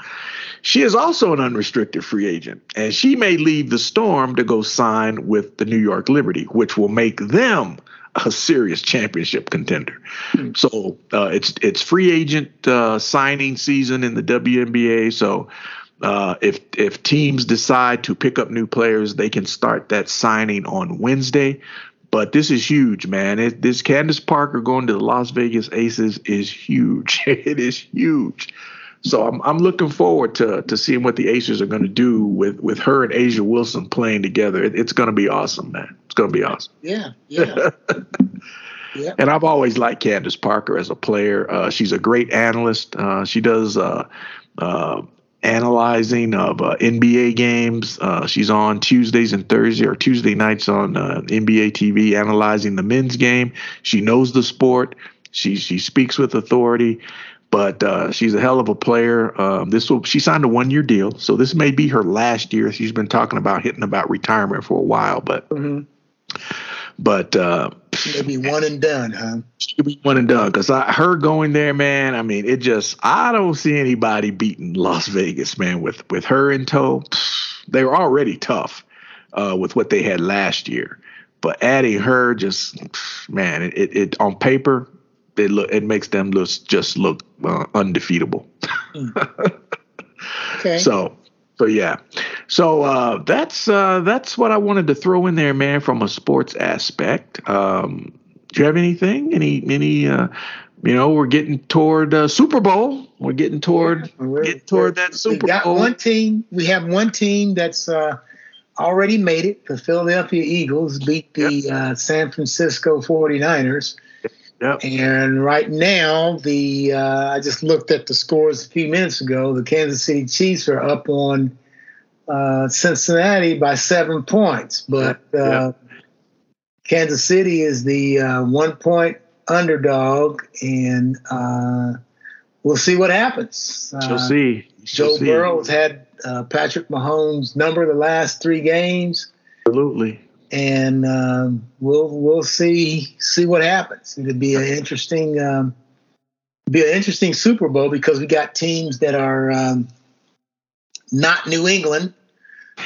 she is also an unrestricted free agent. And she may leave the Storm to go sign with the New York Liberty, which will make them a serious championship contender. Mm-hmm. So uh, it's it's free agent uh, signing season in the W N B A. So uh, if if teams decide to pick up new players, they can start that signing on Wednesday. But this is huge, man. It, this Candace Parker going to the Las Vegas Aces is huge. It is huge. So I'm I'm looking forward to to seeing what the Aces are going to do with, with her and A'ja Wilson playing together. It, it's going to be awesome, man. It's going to be awesome. Yeah, yeah. yeah. And I've always liked Candace Parker as a player. Uh, she's a great analyst. Uh, she does uh, uh, analyzing of uh, N B A games. Uh, she's on Tuesdays and Thursdays or Tuesday nights on uh, N B A T V, analyzing the men's game. She knows the sport. She she speaks with authority, but uh, she's a hell of a player. Um, this will she signed a one year deal, so this may be her last year. She's been talking about hitting about retirement for a while, but mm-hmm. but uh, she'll be one and done, huh? She'll be one and done because her going there, man. I mean, it just I don't see anybody beating Las Vegas, man. With with her in tow, they were already tough uh, with what they had last year, but adding her, just man, it it, it on paper. It, look, it makes them look, just look uh, undefeatable. okay. So, so yeah. So uh, that's uh, that's what I wanted to throw in there, man, from a sports aspect. Um, do you have anything? Any, any? Uh, you know, we're getting toward uh, Super Bowl. We're getting toward yeah, we're, getting toward that Super we got Bowl. One team. We have one team that's uh, already made it. The Philadelphia Eagles beat the yep. uh, San Francisco forty-niners. Yep. And right now, the uh, I just looked at the scores a few minutes ago. The Kansas City Chiefs are up on uh, Cincinnati by seven points. But uh, yep. Kansas City is the uh, one-point underdog, and uh, we'll see what happens. We'll uh, see. She'll Joe Burrow has had uh, Patrick Mahomes' number the last three games. Absolutely. And um, we'll we'll see see what happens. It'll be an interesting um, be an interesting Super Bowl because we got teams that are um, not New England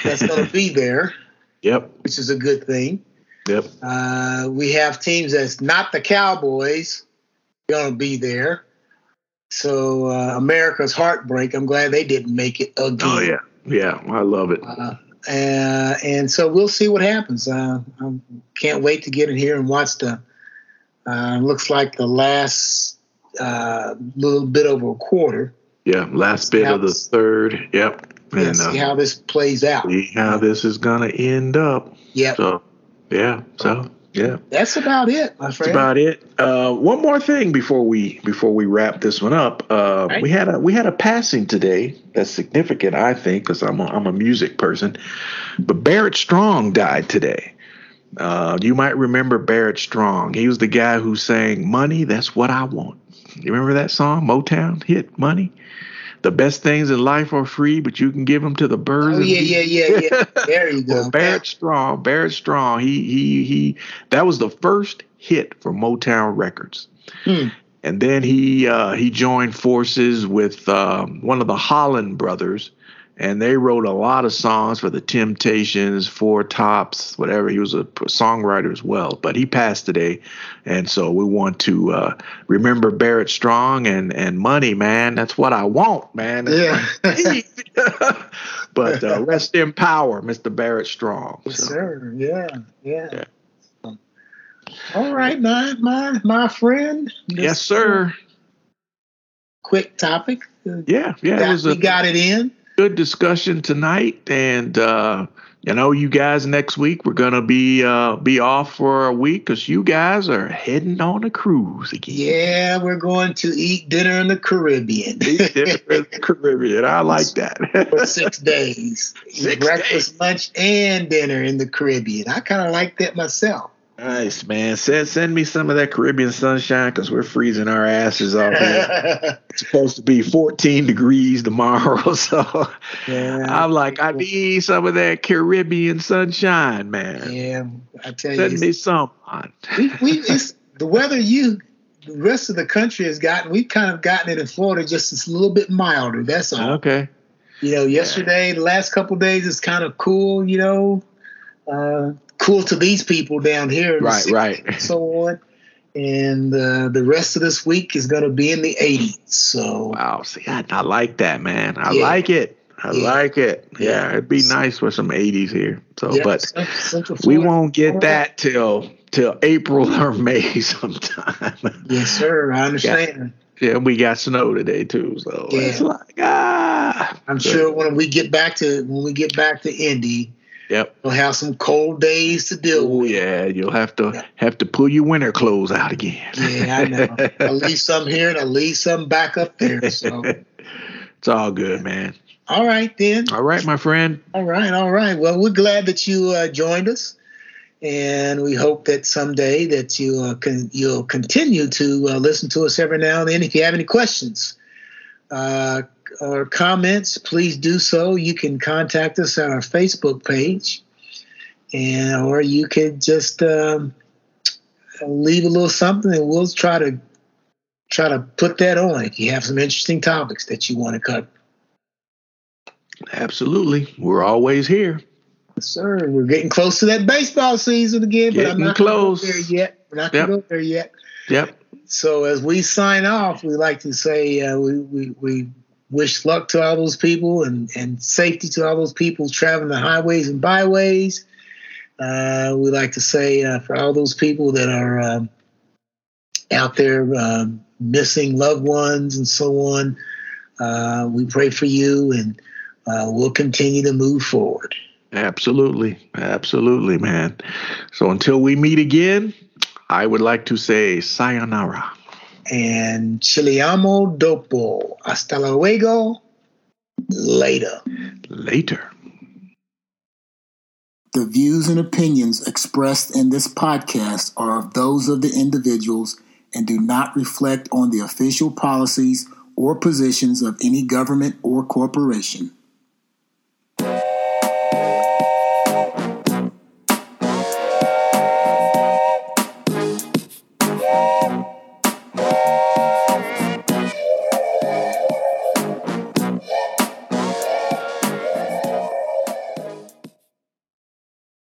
that's going to be there. Yep, which is a good thing. Yep, uh, we have teams that's not the Cowboys going to be there. So uh, America's heartbreak. I'm glad they didn't make it again. Oh yeah, yeah, I love it. Uh, Uh, and so we'll see what happens. Uh, I can't wait to get in here and watch the. Uh, looks like the last uh, little bit over a quarter. Yeah, last bit of the third. Yep. And, and see uh, how this plays out. See how this is gonna end up. Yep. So, yeah. So yeah. That's about it, my friend. That's about it. Uh, one more thing before we before we wrap this one up. Uh, right. We had a we had a passing today that's significant, I think, because I'm a, I'm a music person. But Barrett Strong died today. Uh, you might remember Barrett Strong. He was the guy who sang "Money, That's What I Want." You remember that song, Motown hit "Money." The best things in life are free, but you can give them to the birds. Oh yeah, yeah, yeah, yeah. There you go. Well, Barrett Strong, Barrett Strong. He, he, he. That was the first hit for Motown Records, hmm. and then he uh, he joined forces with um, one of the Holland brothers And they wrote a lot of songs for the Temptations, Four Tops, whatever. He was a songwriter as well, but he passed today. And so we want to uh, remember Barrett Strong and, and money, man. That's what I want, man. That's yeah. But uh, rest in power, Mister Barrett Strong. Yes, so. Sir. Yeah, yeah. yeah. Um, all right, my my my friend. Yes, sir. Quick topic. Yeah, yeah. Got, it was a, we got it in. Good discussion tonight, and uh, you know, you guys next week we're gonna be uh, be off for a week because you guys are heading on a cruise again. Yeah, we're going to eat dinner in the Caribbean. Eat dinner in the Caribbean. I like that. For six days, six breakfast, days. Lunch, and dinner in the Caribbean. I kind of like that myself. Nice, man. Send send me some of that Caribbean sunshine because we're freezing our asses off. It's supposed to be fourteen degrees tomorrow, so yeah, I'm like, I need some of that Caribbean sunshine, man. Yeah, I tell send you, send me some. We, we it's the weather. You, the rest of the country has gotten. We've kind of gotten it in Florida, just a little bit milder. That's all. Okay. You know, yesterday, yeah. the last couple of days, it's kind of cool. You know. Uh, Cool to these people down here, right, city, right, and so on, and uh, the rest of this week is going to be in the eighties. So wow, see, I, I like that, man. I yeah. like it. I yeah. like it. Yeah, it'd be so, nice with some eighties here. So, yeah, but Central Florida, we won't get Florida. that till till April or May sometime. Yes, sir. I understand. Yeah, yeah, we got snow today too, so yeah. it's like ah. I'm so, sure when we get back to when we get back to Indy. Yep. We'll have some cold days to deal with. Yeah, you'll have to yeah. have to pull your winter clothes out again. Yeah, I know. I leave some here and I leave some back up there. So it's all good, yeah. man. All right, then. All right, my friend. All right, all right. Well, we're glad that you uh, joined us, and we hope that someday that you uh, can you'll continue to uh, listen to us every now and then. If you have any questions, uh. or comments, please do so. You can contact us on our Facebook page, and or you could just um, leave a little something, and we'll try to try to put that on if you have some interesting topics that you want to cover. Absolutely, we're always here. Yes, sir. We're getting close to that baseball season again, getting but I'm not close there yet. We're not yep. going there yet. Yep. So as we sign off, we like to say uh, we we. we wish luck to all those people and, and safety to all those people traveling the highways and byways. Uh, we like to say uh, for all those people that are um, out there um, missing loved ones and so on, uh, we pray for you, and uh, we'll continue to move forward. Absolutely. Absolutely, man. So until we meet again, I would like to say sayonara. And Chiliamo dopo. Hasta luego. Later. Later. The views and opinions expressed in this podcast are of those of the individuals and do not reflect on the official policies or positions of any government or corporation.